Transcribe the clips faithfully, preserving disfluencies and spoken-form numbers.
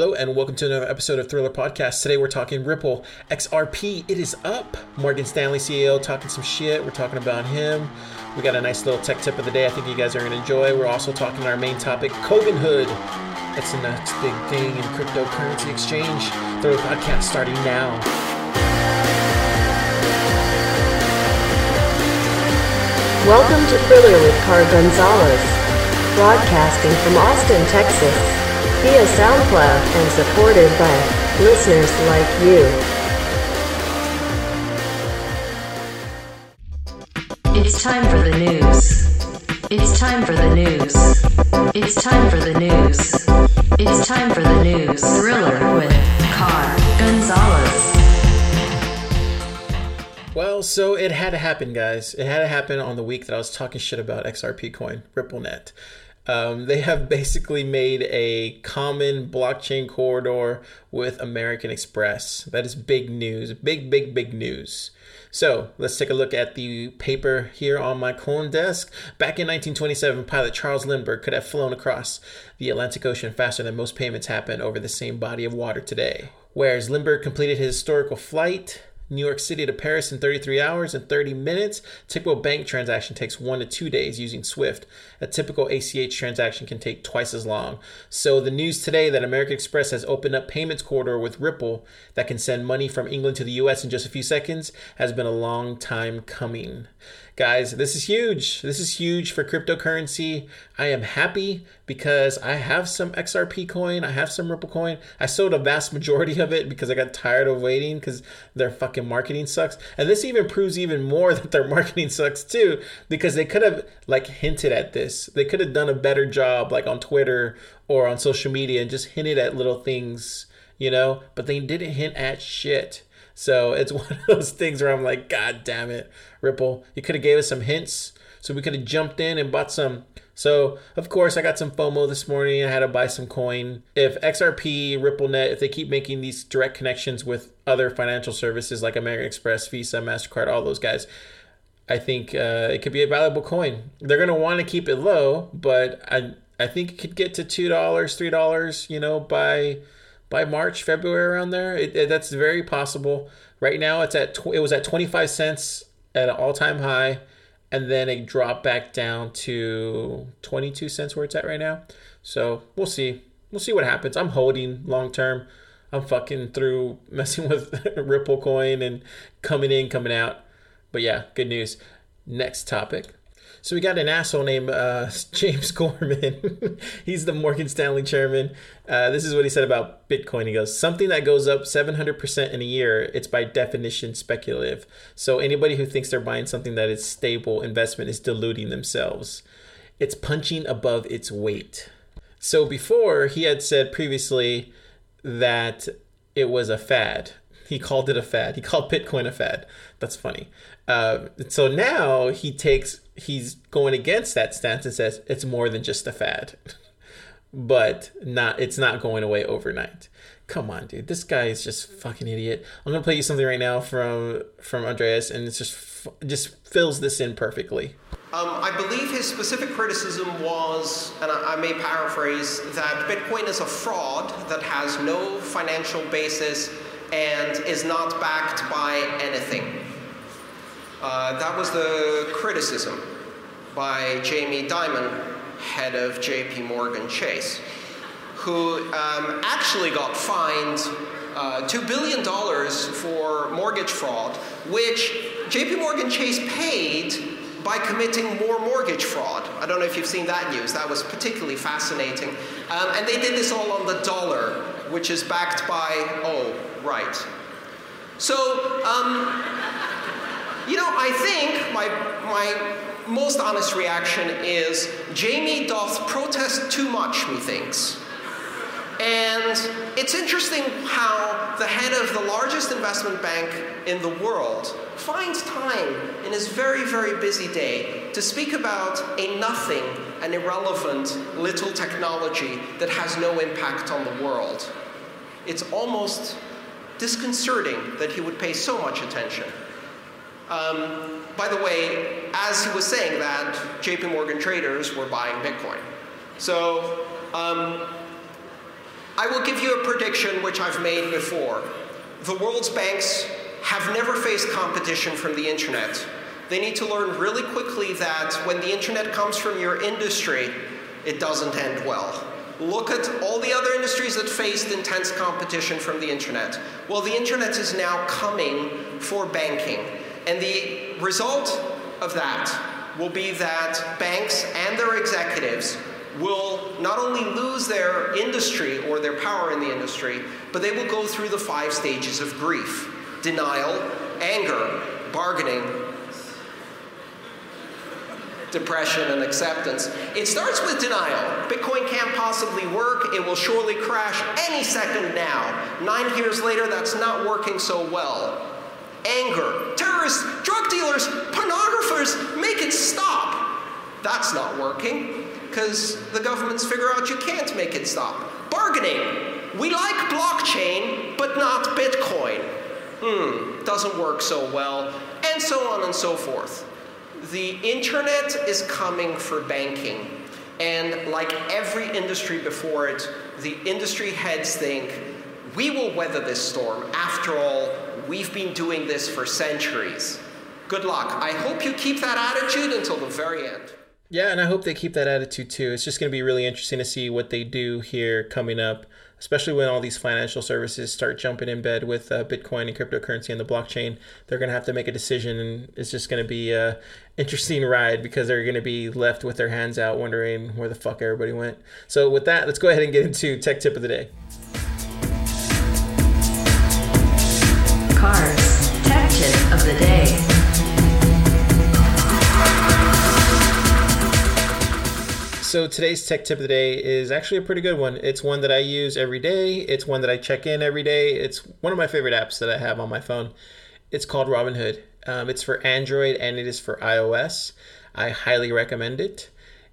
Hello and welcome to another episode of Thriller Podcast. Today we're talking Ripple. X R P, it is up. Morgan Stanley C E O talking some shit. We're talking about him. We got a nice little tech tip of the day I think you guys are going to enjoy. We're also talking our main topic, Cobinhood. That's the next big thing in cryptocurrency exchange. Thriller Podcast starting now. Welcome to Thriller with Car Gonzalez, broadcasting from Austin, Texas, via SoundCloud and supported by listeners like you. It's time for the news. It's time for the news. It's time for the news. It's time for the news. Thriller with Car Gonzalez. Well, so it had to happen, guys. It had to happen on the week that I was talking shit about X R P coin, RippleNet. Um, they have basically made a common blockchain corridor with American Express. That is big news. Big, big, big news. So let's take a look at the paper here on my coin desk. Back in nineteen twenty-seven, pilot Charles Lindbergh could have flown across the Atlantic Ocean faster than most payments happen over the same body of water today. Whereas Lindbergh completed his historical flight New York City to Paris in thirty-three hours and thirty minutes. Typical bank transaction takes one to two days using SWIFT. A typical A C H transaction can take twice as long. So the news today that American Express has opened up payments corridor with Ripple that can send money from England to the U S in just a few seconds has been a long time coming. Guys, this is huge. This is huge for cryptocurrency. I am happy because I have some X R P coin. I have some Ripple coin. I sold a vast majority of it because I got tired of waiting because their fucking marketing sucks. And this even proves even more that their marketing sucks too, because they could have like hinted at this. They could have done a better job like on Twitter or on social media and just hinted at little things, you know, but they didn't hint at shit. So it's one of those things where I'm like, God damn it, Ripple. You could have gave us some hints so we could have jumped in and bought some. So, of course, I got some FOMO this morning. I had to buy some coin. If X R P, RippleNet, if they keep making these direct connections with other financial services like American Express, Visa, MasterCard, all those guys, I think uh, it could be a valuable coin. They're going to want to keep it low, but I I think it could get to two dollars, three dollars, you know, by... by March, February, around there. It, it, that's very possible. Right now, it's at tw- it was at twenty-five cents at an all-time high, and then it dropped back down to twenty-two cents where it's at right now. So we'll see. We'll see what happens. I'm holding long-term. I'm fucking through messing with Ripple coin and coming in, coming out. But yeah, good news. Next topic. So we got an asshole named uh, James Gorman. He's the Morgan Stanley chairman. Uh, this is what he said about Bitcoin. He goes, something that goes up seven hundred percent in a year, it's by definition speculative. So anybody who thinks they're buying something that is stable investment is deluding themselves. It's punching above its weight. So before, he had said previously that it was a fad. He called it a fad. He called Bitcoin a fad. That's funny. Uh, so now he takes... he's going against that stance and says it's more than just a fad, but not it's not going away overnight. Come on, dude. This guy is just a fucking idiot. I'm going to play you something right now from from Andreas, and it just, just fills this in perfectly. Um, I believe his specific criticism was, and I, I may paraphrase, that Bitcoin is a fraud that has no financial basis and is not backed by anything. Uh, that was the criticism by Jamie Dimon, head of J P Morgan Chase, who um, actually got fined uh, two billion dollars for mortgage fraud, which J P Morgan Chase paid by committing more mortgage fraud. I don't know if you've seen that news. That was particularly fascinating. Um, and they did this all on the dollar, which is backed by, oh, right. So, um... you know, I think my my most honest reaction is Jamie doth protest too much, methinks. And it's interesting how the head of the largest investment bank in the world finds time in his very, very busy day to speak about a nothing, an irrelevant little technology that has no impact on the world. It's almost disconcerting that he would pay so much attention. Um, by the way, as he was saying that, J P Morgan traders were buying Bitcoin. So um, I will give you a prediction which I've made before. The world's banks have never faced competition from the internet. They need to learn really quickly that when the internet comes from your industry, it doesn't end well. Look at all the other industries that faced intense competition from the internet. Well, the internet is now coming for banking. And the result of that will be that banks and their executives will not only lose their industry or their power in the industry, but they will go through the five stages of grief: denial, anger, bargaining, depression, and acceptance. It starts with denial. Bitcoin can't possibly work. It will surely crash any second now. Nine years later, that's not working so well. Anger. Terrorists, drug dealers, pornographers, make it stop. That's not working, because the governments figure out you can't make it stop. Bargaining. We like blockchain, but not Bitcoin. Hmm, doesn't work so well, and so on and so forth. The internet is coming for banking. And like every industry before it, the industry heads think, we will weather this storm. After all, we've been doing this for centuries. Good luck. I hope you keep that attitude until the very end. Yeah, and I hope they keep that attitude too. It's just going to be really interesting to see what they do here coming up, especially when all these financial services start jumping in bed with uh, Bitcoin and cryptocurrency and the blockchain. They're going to have to make a decision, and it's just going to be an interesting ride because they're going to be left with their hands out wondering where the fuck everybody went. So with that, let's go ahead and get into Tech Tip of the Day. Cars, Tech Tip of the Day. So today's tech tip of the day is actually a pretty good one. It's one that I use every day. It's one that I check in every day. It's one of my favorite apps that I have on my phone. It's called Robinhood. Um, it's for Android and it is for iOS. I highly recommend it.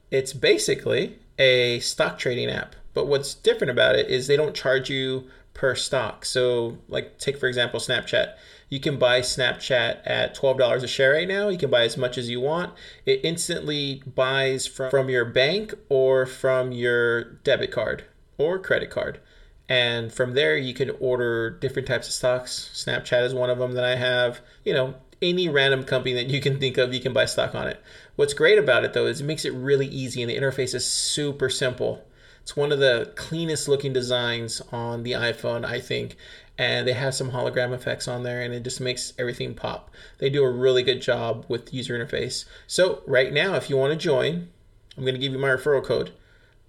It's basically a stock trading app, but what's different about it is they don't charge you per stock. So like take, for example, Snapchat. You can buy Snapchat at twelve dollars a share right now. You can buy as much as you want. It instantly buys from, from your bank or from your debit card or credit card. And from there, you can order different types of stocks. Snapchat is one of them that I have. You know, any random company that you can think of, you can buy stock on it. What's great about it, though, is it makes it really easy and the interface is super simple. It's one of the cleanest looking designs on the iPhone, I think. And they have some hologram effects on there and it just makes everything pop. They do a really good job with the user interface. So right now, if you want to join, I'm going to give you my referral code,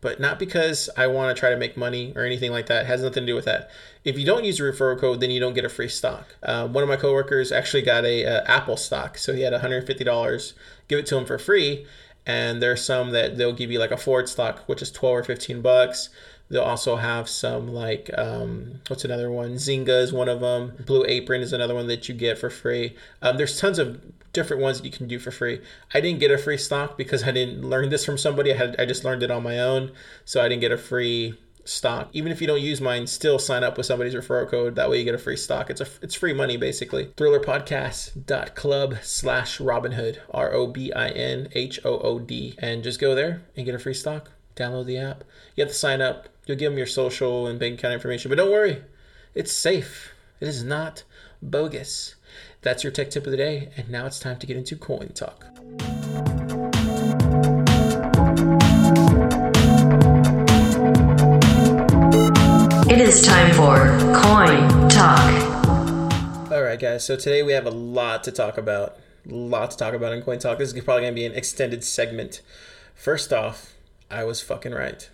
but not because I want to try to make money or anything like that. It has nothing to do with that. If you don't use a referral code, then you don't get a free stock. Uh, one of my coworkers actually got a uh, Apple stock. So he had one hundred fifty dollars, give it to him for free. And there's some that they'll give you like a Ford stock, which is twelve or fifteen bucks. They'll also have some like, um, what's another one? Zynga is one of them. Blue Apron is another one that you get for free. Um, there's tons of different ones that you can do for free. I didn't get a free stock because I didn't learn this from somebody. I had I just learned it on my own. So I didn't get a free stock. Even if you don't use mine, still sign up with somebody's referral code. That way you get a free stock. It's a it's free money, basically. Thrillerpodcast.club slash Robinhood, R O B I N H O O D. And just go there and get a free stock. Download the app. You have to sign up. You'll give them your social and bank account information, but don't worry, it's safe. It is not bogus. That's your tech tip of the day, and now it's time to get into Coin Talk. It is time for Coin Talk. All right, guys, so today we have a lot to talk about. A lot to talk about in Coin Talk. This is probably going to be an extended segment. First off, I was fucking right.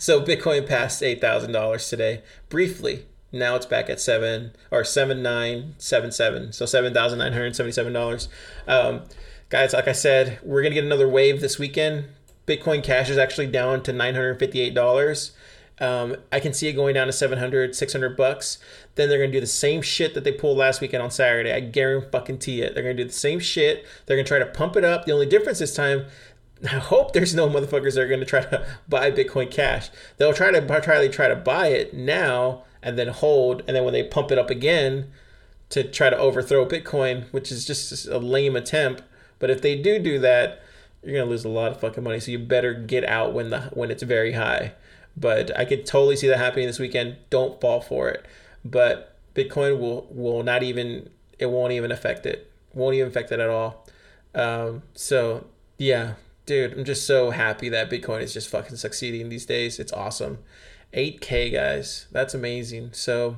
So Bitcoin passed eight thousand dollars today, briefly. Now it's back at seven or seven nine seven seven, so seven thousand nine hundred seventy-seven dollars. Um, guys, like I said, we're gonna get another wave this weekend. Bitcoin Cash is actually down to nine hundred fifty-eight dollars. Um, I can see it going down to seven hundred, six hundred bucks. Then they're gonna do the same shit that they pulled last weekend on Saturday. I guarantee it. They're gonna do the same shit. They're gonna try to pump it up. The only difference this time, I hope there's no motherfuckers that are going to try to buy Bitcoin Cash. They'll try to try to try to buy it now and then hold, and then when they pump it up again to try to overthrow Bitcoin, which is just a lame attempt. But if they do do that, you're going to lose a lot of fucking money. So you better get out when the when it's very high, but I could totally see that happening this weekend. Don't fall for it. But Bitcoin will will not even, it won't even affect it. Won't even affect it at all. Um, so yeah, dude, I'm just so happy that Bitcoin is just fucking succeeding these days. It's awesome. eight K guys, that's amazing. So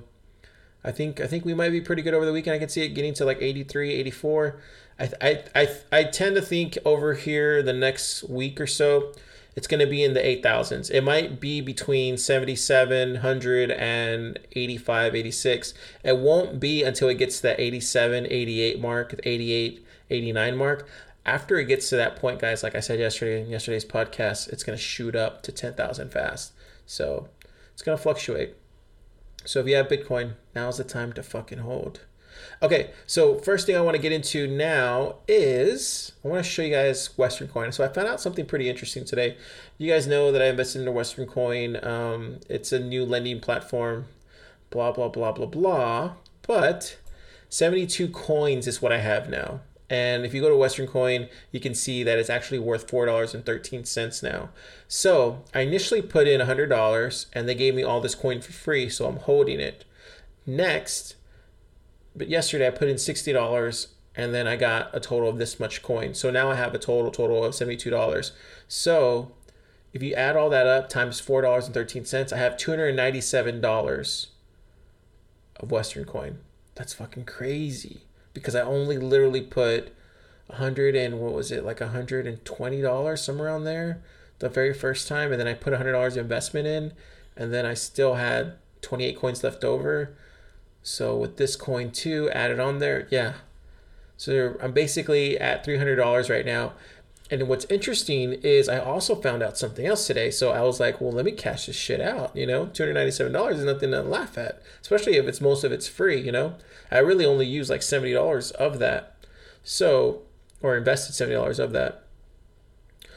I think I think we might be pretty good over the weekend. I can see it getting to like eighty-three, eighty-four. I I I, I tend to think over here the next week or so, it's going to be in the eight thousands. It might be between seventy-seven hundred and eighty-five, eighty-six. It won't be until it gets to that eighty-seven, eighty-eight mark, eighty-eight, eighty-nine mark. After it gets to that point, guys, like I said yesterday in yesterday's podcast, it's going to shoot up to ten thousand fast. So it's going to fluctuate. So if you have Bitcoin, now's the time to fucking hold. Okay, so first thing I want to get into now is I want to show you guys Western Coin. So I found out something pretty interesting today. You guys know that I invested into Western Coin. Um, it's a new lending platform, blah, blah, blah, blah, blah. But seventy-two coins is what I have now. And if you go to Western Coin, you can see that it's actually worth four dollars and thirteen cents now. So I initially put in one hundred dollars and they gave me all this coin for free. So I'm holding it. Next, but yesterday I put in sixty dollars and then I got a total of this much coin. So now I have a total total of seventy-two dollars. So if you add all that up times four dollars and thirteen cents, I have two hundred ninety-seven dollars of Western Coin. That's fucking crazy because I only literally put one hundred and what was it? Like one hundred twenty dollars, somewhere around there the very first time. And then I put one hundred dollars of investment in and then I still had twenty-eight coins left over. So with this coin too added on there, yeah. So I'm basically at three hundred dollars right now. And what's interesting is I also found out something else today. So I was like, well, let me cash this shit out. You know, two hundred ninety-seven dollars is nothing to laugh at, especially if it's most of it's free, you know. I really only use like seventy dollars of that. So, or invested seventy dollars of that.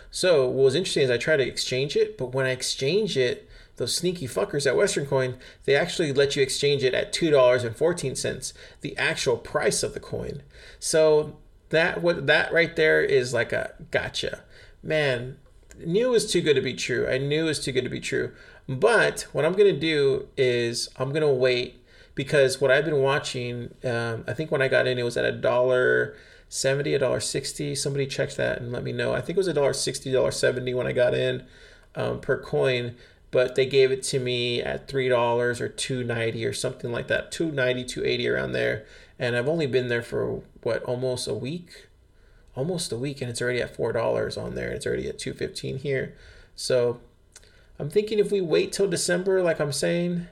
So what was interesting is I tried to exchange it, but when I exchange it, those sneaky fuckers at Western Coin, they actually let you exchange it at two dollars and fourteen cents, the actual price of the coin. So that what that right there is like a gotcha. Man, knew it was too good to be true. I knew it was too good to be true. But what I'm going to do is I'm going to wait because what I've been watching, um, I think when I got in, it was at one dollar seventy, one dollar sixty. Somebody checked that and let me know. I think it was one dollar sixty, one dollar seventy when I got in um, per coin. But they gave it to me at three dollars or two ninety or something like that, two ninety, two eighty around there. And I've only been there for what, almost a week, almost a week, and it's already at four dollars on there. And it's already at two fifteen here. So I'm thinking if we wait till December, like I'm saying,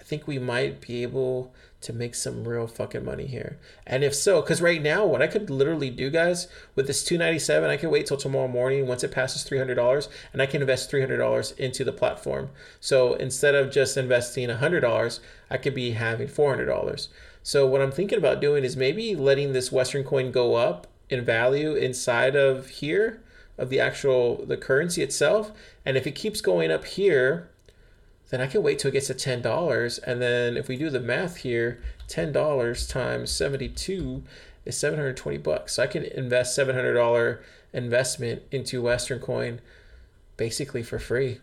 I think we might be able to make some real fucking money here. And if so, because right now what I could literally do, guys, with this two ninety-seven, I could wait till tomorrow morning once it passes three hundred dollars and I can invest three hundred dollars into the platform. So instead of just investing one hundred dollars, I could be having four hundred dollars. So what I'm thinking about doing is maybe letting this Western Coin go up in value inside of here, of the actual, the currency itself. And if it keeps going up here, then I can wait till it gets to ten dollars. And then if we do the math here, ten dollars times seventy-two is seven hundred twenty bucks. So I can invest seven hundred dollars investment into Western Coin basically for free.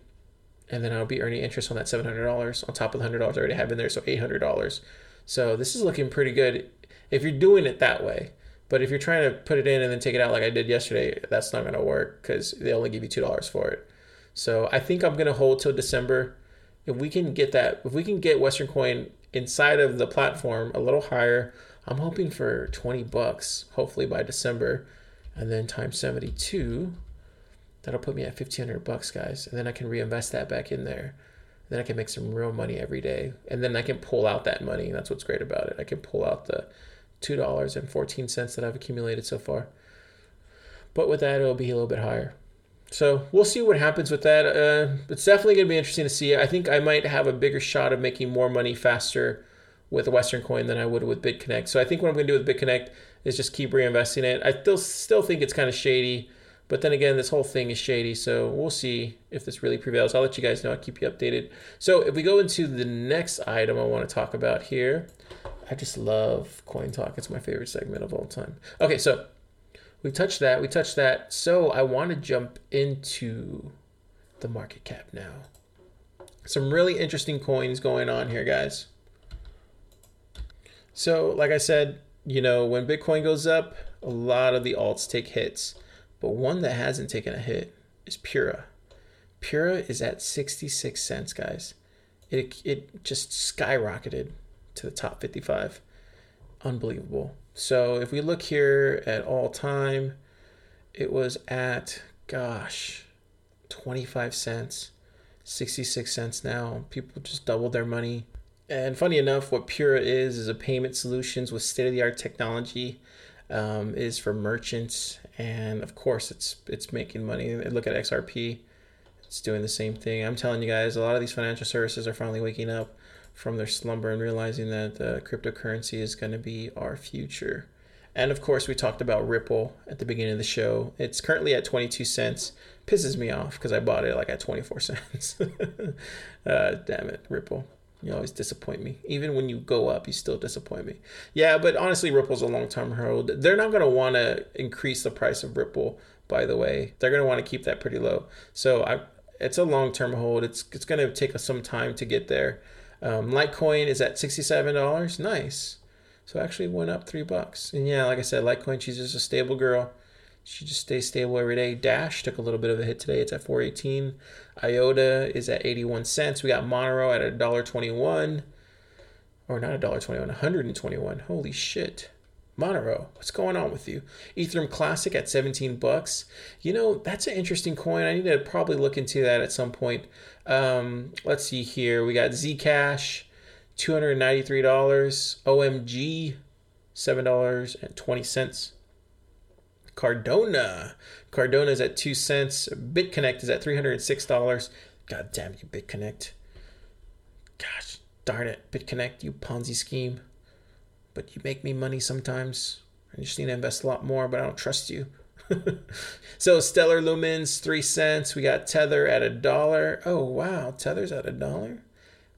And then I'll be earning interest on that seven hundred dollars on top of the one hundred dollars I already have in there, so eight hundred dollars. So this is looking pretty good if you're doing it that way. But if you're trying to put it in and then take it out like I did yesterday, that's not gonna work because they only give you two dollars for it. So I think I'm gonna hold till December. If we can get that, if we can get Western Coin inside of the platform a little higher, I'm hoping for twenty bucks, hopefully by December, and then times seventy-two, that'll put me at fifteen hundred bucks, guys. And then I can reinvest that back in there. And then I can make some real money every day. And then I can pull out that money. That's what's great about it. I can pull out the two dollars and fourteen cents that I've accumulated so far. But with that, it'll be a little bit higher. So we'll see what happens with that. Uh, it's definitely going to be interesting to see. I think I might have a bigger shot of making more money faster with Western Coin than I would with BitConnect. So I think what I'm going to do with BitConnect is just keep reinvesting it. I still still think it's kind of shady. But then again, this whole thing is shady. So we'll see if this really prevails. I'll let you guys know. I'll keep you updated. So if we go into the next item I want to talk about here. I just love Coin Talk. It's my favorite segment of all time. Okay, so We touched that, we touched that. So I want to jump into the market cap now. some really interesting coins going on here, guys. So like I said, you know, when Bitcoin goes up, a lot of the alts take hits, but one that hasn't taken a hit is Pura. Pura is at sixty-six cents, guys. It it just skyrocketed to the top fifty-five. Unbelievable. So if we look here at all time, it was at, gosh, twenty-five cents, sixty-six cents now. People just doubled their money. And funny enough, what Pura is, is a payment solutions with state-of-the-art technology. Um, it is for merchants. And of course, it's it's making money. Look at X R P. It's doing the same thing. I'm telling you guys, a lot of these financial services are finally waking up from their slumber and realizing that uh, cryptocurrency is going to be our future. And of course, we talked about Ripple at the beginning of the show. It's currently at twenty-two cents. Pisses me off because I bought it like at twenty-four cents. uh, damn it, Ripple. You always disappoint me. Even when you go up, you still disappoint me. Yeah, but honestly, Ripple's a long-term hold. They're not going to want to increase the price of Ripple, by the way. They're going to want to keep that pretty low. So I, it's a long-term hold. It's it's going to take us some time to get there. Um, Litecoin is at sixty-seven dollars. Nice. So actually went up three bucks. And yeah, like I said, Litecoin, she's just a stable girl. She just stays stable every day. Dash took a little bit of a hit today. It's at four eighteen. IOTA is at eighty-one cents. We got Monero at one dollar twenty-one. Or not one dollar twenty-one, one hundred twenty-one. Holy shit. Monero, what's going on with you? Ethereum Classic at seventeen bucks. You know, that's an interesting coin. I need to probably look into that at some point. Um, let's see here. We got Zcash, two hundred ninety-three dollars. O M G, seven dollars and twenty cents. Cardona. Cardona is at two cents. BitConnect is at three hundred six dollars. God damn you, BitConnect. Gosh darn it, BitConnect, you Ponzi scheme. But you make me money sometimes. I just need to invest a lot more, but I don't trust you. So Stellar Lumens, three cents. We got Tether at a dollar. Oh, wow. Tether's at a dollar?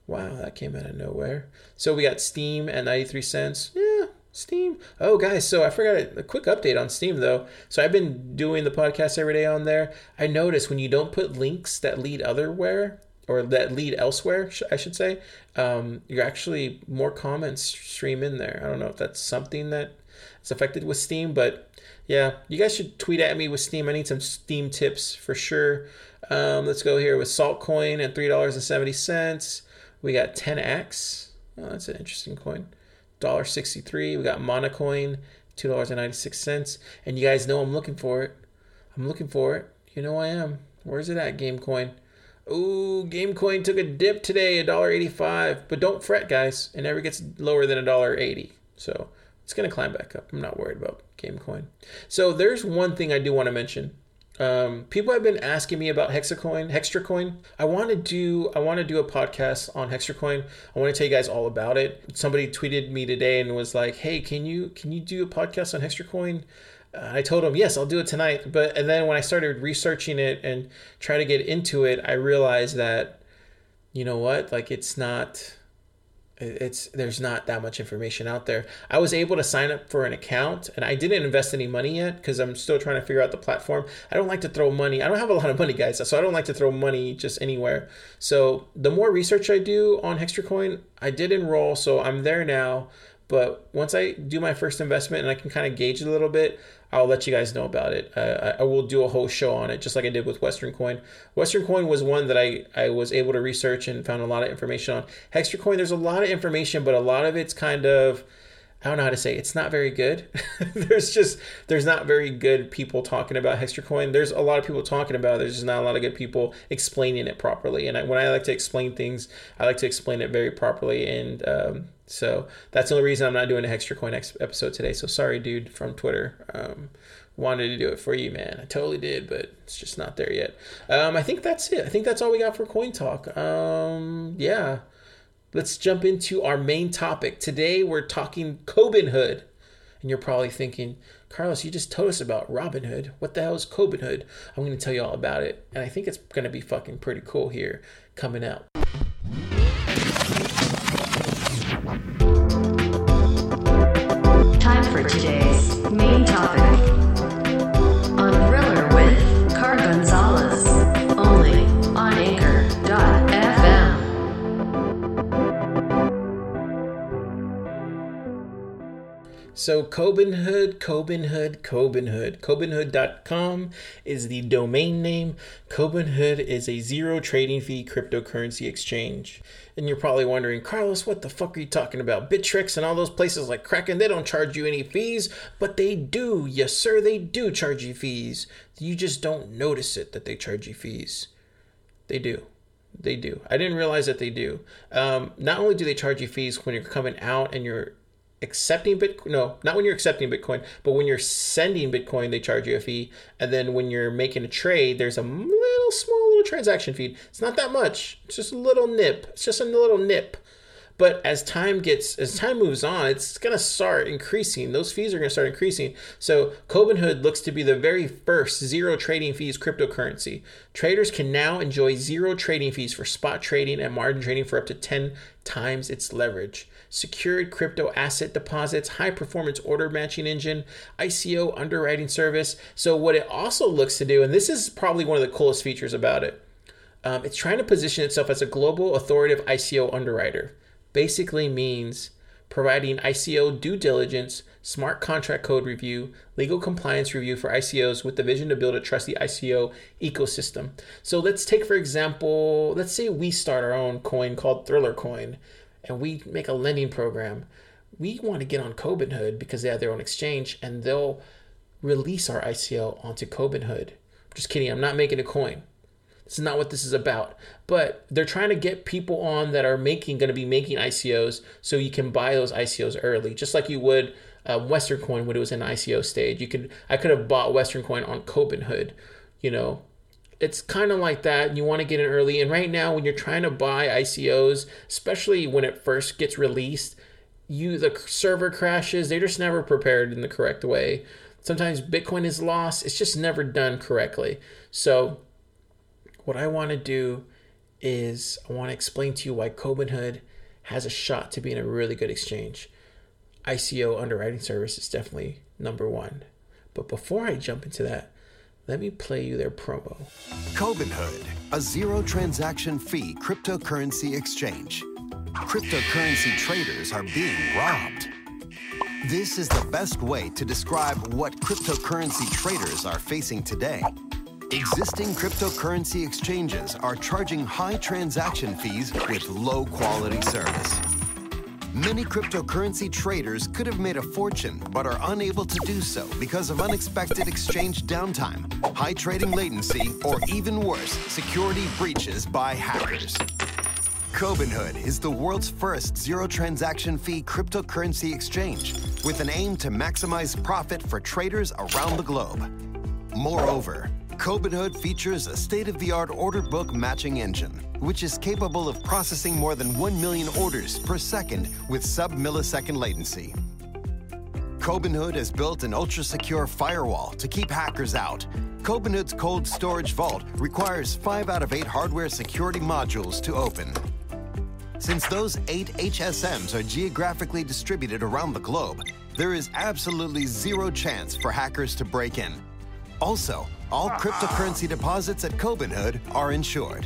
Wow, that came out of nowhere. So we got Steam at ninety-three cents. Yeah. Steam. Oh, guys, so I forgot a quick update on Steam, though. So I've been doing the podcast every day on there. I noticed when you don't put links that lead otherwhere, or that lead elsewhere, I should say, um, you're actually more comments stream in there. I don't know if that's something that is affected with Steam, but yeah, you guys should tweet at me with Steam. I need some Steam tips for sure. Um, let's go here with Saltcoin at three dollars and seventy cents. We got ten X. Oh, that's an interesting coin. one dollar sixty-three. We got Monacoin, two dollars and ninety-six cents. And you guys know I'm looking for it. I'm looking for it. You know I am. Where's it at, GameCoin? Ooh, GameCoin took a dip today, one dollar eighty-five. But don't fret, guys. It never gets lower than one dollar eighty. So it's going to climb back up. I'm not worried about GameCoin. So there's one thing I do want to mention. Um, people have been asking me about HextraCoin. HextraCoin. I want to do. I want to do a podcast on HextraCoin. I want to tell you guys all about it. Somebody tweeted me today and was like, "Hey, can you can you do a podcast on HextraCoin?" Uh, I told him, "Yes, I'll do it tonight." But and then when I started researching it and try to get into it, I realized that, you know what? Like it's not. It's there's not that much information out there. I was able to sign up for an account and I didn't invest any money yet because I'm still trying to figure out the platform. I don't like to throw money. I don't have a lot of money, guys, so I don't like to throw money just anywhere. So the more research I do on HextraCoin, I did enroll, so I'm there now. But once I do my first investment and I can kind of gauge it a little bit, I'll let you guys know about it. Uh, I will do a whole show on it, just like I did with Western Coin. Western Coin was one that I, I was able to research and found a lot of information on. HextraCoin, there's a lot of information, but a lot of it's kind of, I don't know how to say it. It's not very good. there's just, there's not very good people talking about HextraCoin. There's a lot of people talking about it. There's just not a lot of good people explaining it properly. And I, when I like to explain things, I like to explain it very properly. And um, so that's the only reason I'm not doing a HextraCoin episode today. So sorry, dude, from Twitter. Um, wanted to do it for you, man. I totally did, but it's just not there yet. Um, I think that's it. I think that's all we got for Coin Talk. Um, yeah. Let's jump into our main topic. Today, we're talking Cobinhood. And you're probably thinking, Carlos, you just told us about Robinhood. What the hell is Cobinhood? I'm going to tell you all about it. And I think it's going to be fucking pretty cool here coming out. Time for today's main topic. On Thriller with Car Gonzalez. Only on anchor dot f m. So Cobinhood, Cobinhood, Cobinhood. Cobinhood dot com is the domain name. Cobinhood is a zero trading fee cryptocurrency exchange. And you're probably wondering, Carlos, what the fuck are you talking about? Bittrex and all those places like Kraken, they don't charge you any fees, but they do. Yes, sir, they do charge you fees. You just don't notice it that they charge you fees. They do. They do. I didn't realize that they do. Um, not only do they charge you fees when you're coming out and you're accepting Bitcoin, no, not when you're accepting Bitcoin, but when you're sending Bitcoin, they charge you a fee. And then when you're making a trade, there's a little small little transaction fee. It's not that much. It's just a little nip. It's just a little nip. But as time gets, as time moves on, it's going to start increasing. Those fees are going to start increasing. So Cobinhood looks to be the very first zero trading fees cryptocurrency. Traders can now enjoy zero trading fees for spot trading and margin trading for up to ten times its leverage. Secured crypto asset deposits, high performance order matching engine, I C O underwriting service. So what it also looks to do, and this is probably one of the coolest features about it, um, it's trying to position itself as a global authoritative I C O underwriter. Basically means providing I C O due diligence, smart contract code review, legal compliance review for I C Os with the vision to build a trusty I C O ecosystem. So let's take, for example, let's say we start our own coin called Thriller Coin and we make a lending program. We want to get on Cobinhood because they have their own exchange and they'll release our I C O onto Cobinhood. Just kidding, I'm not making a coin. It's not what this is about, but they're trying to get people on that are making, going to be making I C Os, so you can buy those I C Os early, just like you would uh, Western Coin when it was in I C O stage. You could, I could have bought Western Coin on Cobinhood, you know. It's kind of like that. You want to get in early, and right now when you're trying to buy I C Os, especially when it first gets released, you the server crashes. They're just never prepared in the correct way. Sometimes Bitcoin is lost. It's just never done correctly. So what I want to do is I want to explain to you why Cobinhood has a shot to being a really good exchange. I C O underwriting service is definitely number one. But before I jump into that, let me play you their promo. Cobinhood, a zero transaction fee cryptocurrency exchange. Cryptocurrency traders are being robbed. This is the best way to describe what cryptocurrency traders are facing today. Existing cryptocurrency exchanges are charging high transaction fees with low-quality service. Many cryptocurrency traders could have made a fortune but are unable to do so because of unexpected exchange downtime, high trading latency, or even worse, security breaches by hackers. Cobinhood is the world's first zero-transaction fee cryptocurrency exchange with an aim to maximize profit for traders around the globe. Moreover, Cobinhood features a state-of-the-art order book matching engine, which is capable of processing more than one million orders per second with sub-millisecond latency. Cobinhood has built an ultra-secure firewall to keep hackers out. Cobinhood's cold storage vault requires five out of eight hardware security modules to open. Since those eight H S Ms are geographically distributed around the globe, there is absolutely zero chance for hackers to break in. Also, all cryptocurrency deposits at Cobinhood are insured.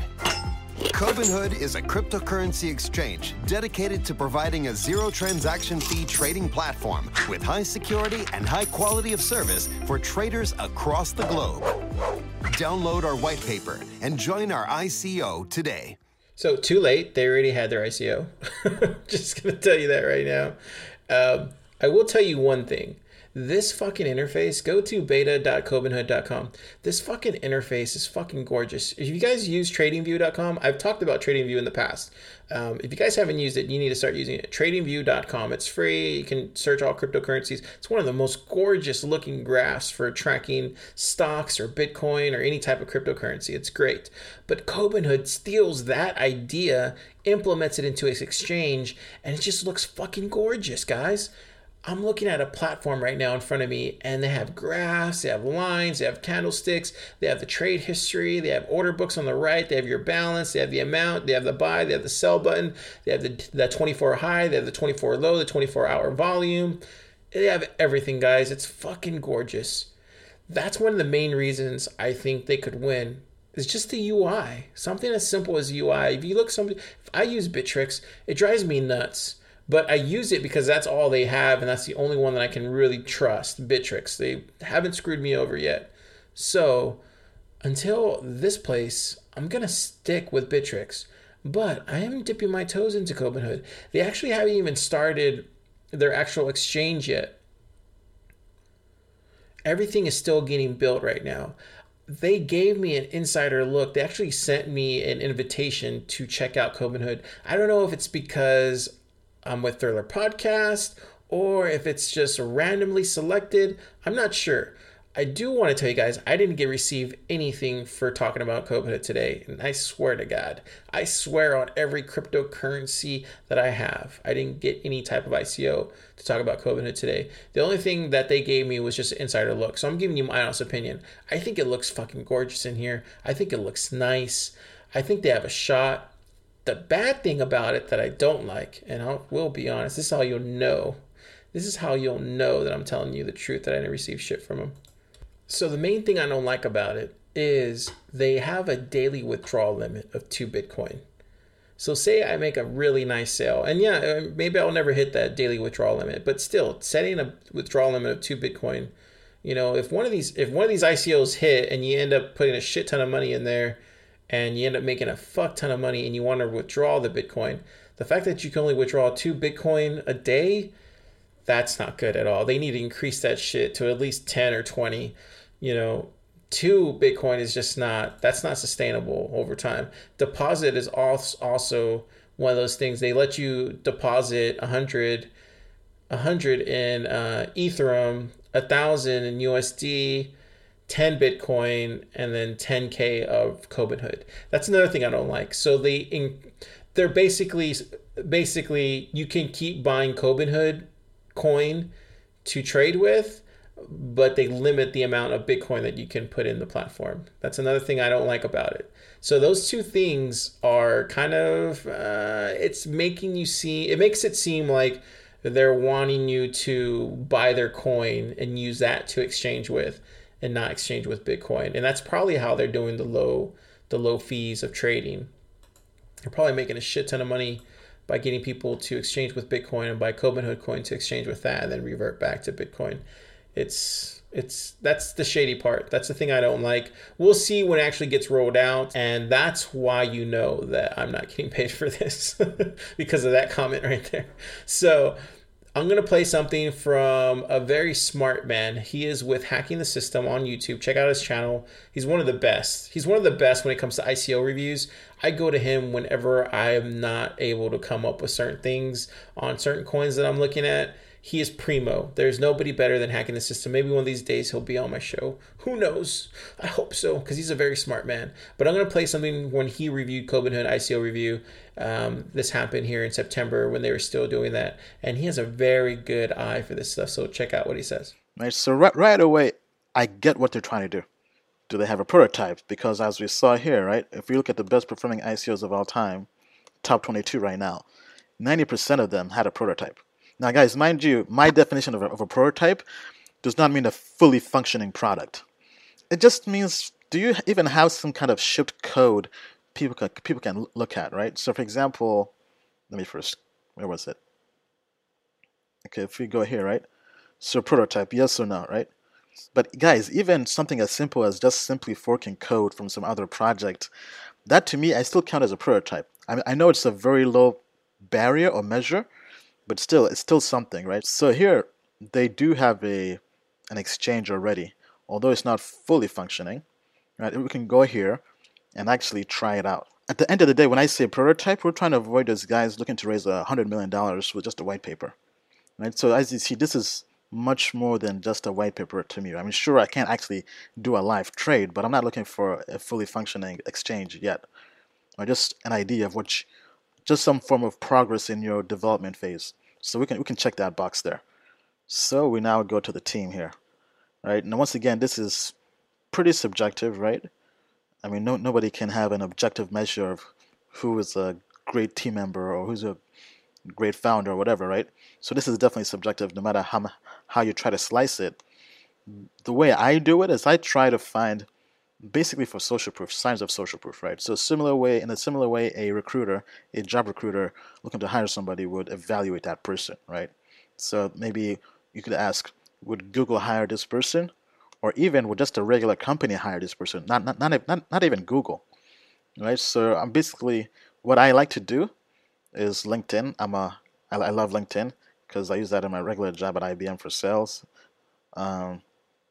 Cobinhood is a cryptocurrency exchange dedicated to providing a zero-transaction fee trading platform with high security and high quality of service for traders across the globe. Download our white paper and join our I C O today. So too late. They already had their I C O. Just going to tell you that right now. Um, I will tell you one thing. This fucking interface, go to beta dot cobinhood dot com. This fucking interface is fucking gorgeous. If you guys use trading view dot com, I've talked about TradingView in the past. Um, if you guys haven't used it, you need to start using it. trading view dot com, it's free. You can search all cryptocurrencies. It's one of the most gorgeous looking graphs for tracking stocks or Bitcoin or any type of cryptocurrency. It's great. But Cobinhood steals that idea, implements it into its exchange, and it just looks fucking gorgeous, guys. I'm looking at a platform right now in front of me, and they have graphs, they have lines, they have candlesticks, they have the trade history, they have order books on the right, they have your balance, they have the amount, they have the buy, they have the sell button, they have the, the twenty-four high, they have the twenty-four low, the twenty-four hour volume. They have everything, guys. It's fucking gorgeous. That's one of the main reasons I think they could win. It's just the U I. Something as simple as U I. If you look, somebody, if I use Bittrex, it drives me nuts. But I use it because that's all they have, and that's the only one that I can really trust, Bittrex. They haven't screwed me over yet. So until this place, I'm going to stick with Bittrex. But I am dipping my toes into Cobinhood. They actually haven't even started their actual exchange yet. Everything is still getting built right now. They gave me an insider look. They actually sent me an invitation to check out Cobinhood. I don't know if it's because I'm with their podcast or if it's just randomly selected. I'm not sure. I do want to tell you guys, I didn't get receive anything for talking about Cobinhood today. And I swear to God, I swear on every cryptocurrency that I have, I didn't get any type of I C O to talk about Cobinhood today. The only thing that they gave me was just an insider look. So I'm giving you my honest opinion. I think it looks fucking gorgeous in here. I think it looks nice. I think they have a shot. The bad thing about it that I don't like, and I will be honest, this is how you'll know. This is how you'll know that I'm telling you the truth, that I didn't receive shit from them. So the main thing I don't like about it is they have a daily withdrawal limit of two Bitcoin. So say I make a really nice sale, and yeah, maybe I'll never hit that daily withdrawal limit, but still setting a withdrawal limit of two Bitcoin, you know, if one of these, if one of these I C Os hit and you end up putting a shit ton of money in there and you end up making a fuck ton of money and you want to withdraw the Bitcoin, the fact that you can only withdraw two Bitcoin a day, that's not good at all. They need to increase that shit to at least ten or twenty. You know, two Bitcoin is just not, that's not sustainable over time. Deposit is also one of those things. They let you deposit one hundred, one hundred in uh, Ethereum, one thousand in U S D, ten Bitcoin, and then ten K of Cobinhood. That's another thing I don't like. So they, in, they're basically, basically you can keep buying Cobinhood coin to trade with, but they limit the amount of Bitcoin that you can put in the platform. That's another thing I don't like about it. So those two things are kind of, uh, it's making you see, it makes it seem like they're wanting you to buy their coin and use that to exchange with and not exchange with Bitcoin. And that's probably how they're doing the low, the low fees of trading. They're probably making a shit ton of money by getting people to exchange with Bitcoin and buy Cobinhood coin to exchange with that and then revert back to Bitcoin. It's, it's, that's the shady part. That's the thing I don't like. We'll see when it actually gets rolled out. And that's why you know that I'm not getting paid for this because of that comment right there. So I'm going to play something from a very smart man. He is with Hacking the System on YouTube. Check out his channel. He's one of the best. He's one of the best when it comes to I C O reviews. I go to him whenever I am not able to come up with certain things on certain coins that I'm looking at. He is primo. There's nobody better than Hacking the System. Maybe one of these days he'll be on my show. Who knows? I hope so, because he's a very smart man. But I'm going to play something when he reviewed Cobinhood I C O review. Um, this happened here in September when they were still doing that. And he has a very good eye for this stuff. So check out what he says. Right, so right, right away, I get what they're trying to do. Do they have a prototype? Because as we saw here, right, if we look at the best performing I C Os of all time, top twenty-two right now, ninety percent of them had a prototype. Now, guys, mind you, my definition of a, of a prototype does not mean a fully functioning product. It just means, do you even have some kind of shipped code people can, people can look at, right? So, for example, let me first, where was it? Okay, if we go here, right? So, prototype, yes or no, right? But, guys, even something as simple as just simply forking code from some other project, that to me, I still count as a prototype. I mean, I know it's a very low barrier or measure, but still, it's still something, right? So here, they do have a an exchange already, although it's not fully functioning, right? We can go here and actually try it out. At the end of the day, when I say prototype, we're trying to avoid those guys looking to raise one hundred million dollars with just a white paper, right? So as you see, this is much more than just a white paper to me. I mean, sure, I can't actually do a live trade, but I'm not looking for a fully functioning exchange yet, or just an idea of what you, just some form of progress in your development phase. So we can we can check that box there. So we now go to the team here, right? Now once again, this is pretty subjective, right? I mean, no nobody can have an objective measure of who is a great team member or who's a great founder or whatever, right? So this is definitely subjective, no matter how how you try to slice it. The way I do it is I try to find basically for social proof, signs of social proof, right? So similar way, in a similar way, a recruiter, a job recruiter looking to hire somebody would evaluate that person, right? So maybe you could ask, would Google hire this person? Or even would just a regular company hire this person? Not, not, not, not, not even Google, right? So I'm basically, what I like to do is LinkedIn. I'm a, I, I love LinkedIn because I use that in my regular job at I B M for sales. Um,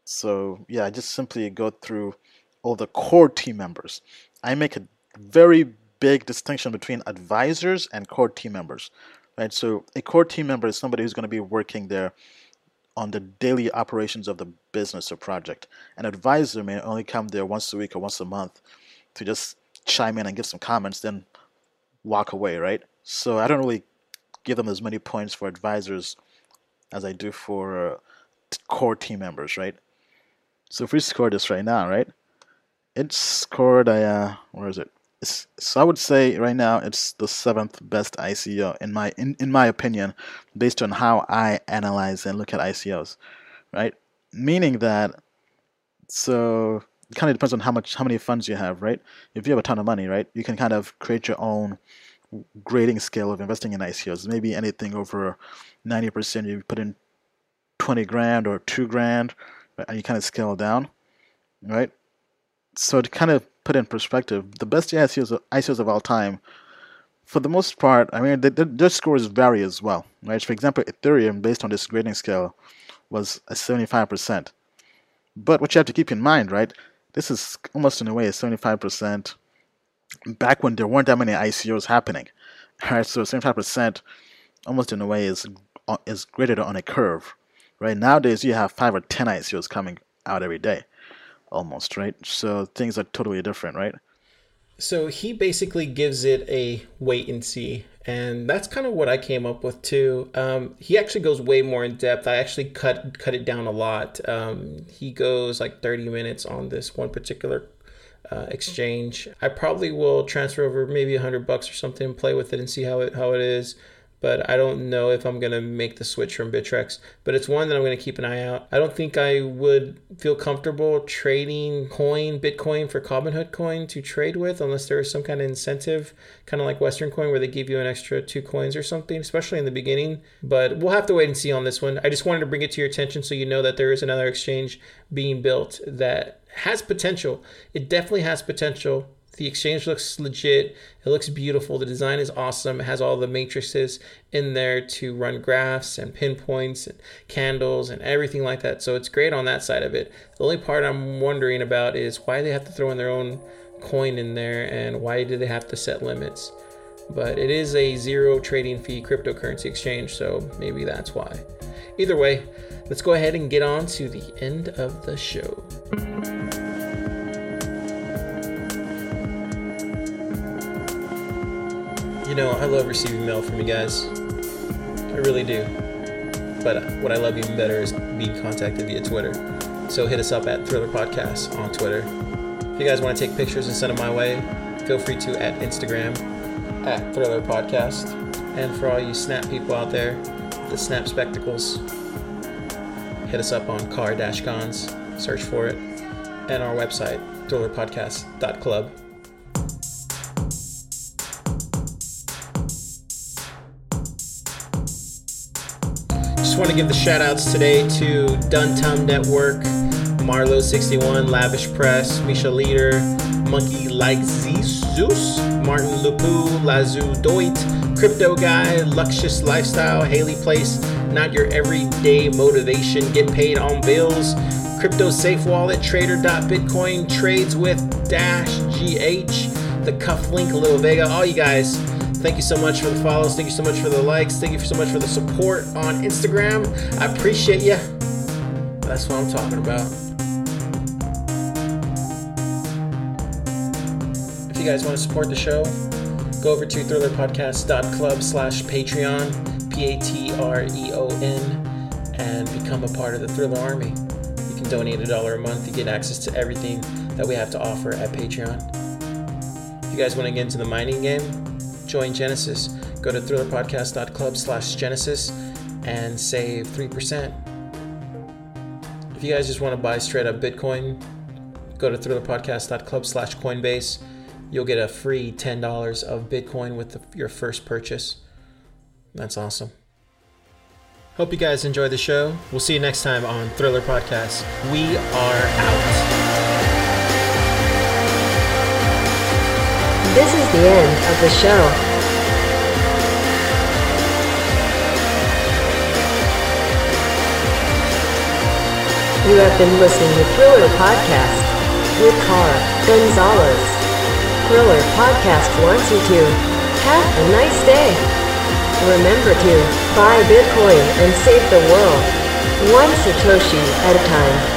so yeah, I just simply go through all the core team members. I make a very big distinction between advisors and core team members, right? So a core team member is somebody who's going to be working there on the daily operations of the business or project. An advisor may only come there once a week or once a month to just chime in and give some comments, then walk away, right? So I don't really give them as many points for advisors as I do for uh, core team members, right? So if we score this right now, right? It's scored, I, uh, where is it? It's, so I would say right now it's the seventh best I C O in my in, in my opinion, based on how I analyze and look at I C Os, right? Meaning that, so it kind of depends on how much how many funds you have, right? If you have a ton of money, right, you can kind of create your own grading scale of investing in I C Os. Maybe anything over ninety percent, you put in twenty grand or two grand, right, and you kind of scale down, right? So to kind of put in perspective, the best I C Os of all time, for the most part, I mean, their scores vary as well, right? For example, Ethereum, based on this grading scale, was a seventy-five percent. But what you have to keep in mind, right, this is almost in a way a seventy-five percent back when there weren't that many I C Os happening, right? So seventy-five percent almost in a way is is graded on a curve, right? Nowadays, you have five or ten I C Os coming out every day. Almost, right? So things are totally different, right? So he basically gives it a wait and see. And that's kind of what I came up with too. Um, he actually goes way more in depth. I actually cut cut it down a lot. Um, he goes like thirty minutes on this one particular uh, exchange. I probably will transfer over maybe a hundred bucks or something and play with it and see how it how it is. But I don't know if I'm going to make the switch from Bittrex. But it's one that I'm going to keep an eye out. I don't think I would feel comfortable trading coin, Bitcoin for Cobinhood coin to trade with unless there is some kind of incentive, kind of like Western Coin where they give you an extra two coins or something, especially in the beginning. But we'll have to wait and see on this one. I just wanted to bring it to your attention so you know that there is another exchange being built that has potential. It definitely has potential. The exchange looks legit. It looks beautiful. The design is awesome. It has all the matrices in there to run graphs and pinpoints and candles and everything like that. So it's great on that side of it. The only part I'm wondering about is why they have to throw in their own coin in there and why do they have to set limits? But it is a zero trading fee cryptocurrency exchange, so maybe that's why. Either way, let's go ahead and get on to the end of the show. You know, I love receiving mail from you guys. I really do. But what I love even better is being contacted via Twitter. So hit us up at Thriller Podcast on Twitter. If you guys want to take pictures and send them my way, feel free to at Instagram, at Thriller Podcast. And for all you Snap people out there, the Snap Spectacles, hit us up on car-cons, search for it, and our website, thriller podcast dot club. Just want to give the shout outs today to Duntum Network, Marlo sixty-one, Lavish Press, Misha Leader, Monkey Like Zeus, Martin Lupu, Lazu Doit, Crypto Guy, Luxurious Lifestyle, Haley Place, Not Your Everyday Motivation, Get Paid on Bills, Crypto Safe Wallet, Trader.Bitcoin, Trades with Dash, G H, The Cufflink, Lil Vega, all you guys. Thank you so much for the follows. Thank you so much for the likes. Thank you so much for the support on Instagram. I appreciate you. That's what I'm talking about. If you guys want to support the show, go over to thrillerpodcast.club slash Patreon, P A T R E O N, and become a part of the Thriller Army. You can donate a dollar a month to get access to everything that we have to offer at Patreon. If you guys want to get into the mining game, join Genesis. Go to thrillerpodcast.club slash Genesis and save three percent. If you guys just want to buy straight up Bitcoin, Go to thrillerpodcast dot club slash Coinbase. You'll get a free ten dollars of Bitcoin with the, your first purchase. That's awesome. Hope you guys enjoy the show. We'll see you next time on Thriller Podcast. We are out. This is the end of the show. You have been listening to Thriller Podcast with Carl Gonzalez. Thriller Podcast wants you to have a nice day. Remember to buy Bitcoin and save the world, one Satoshi at a time.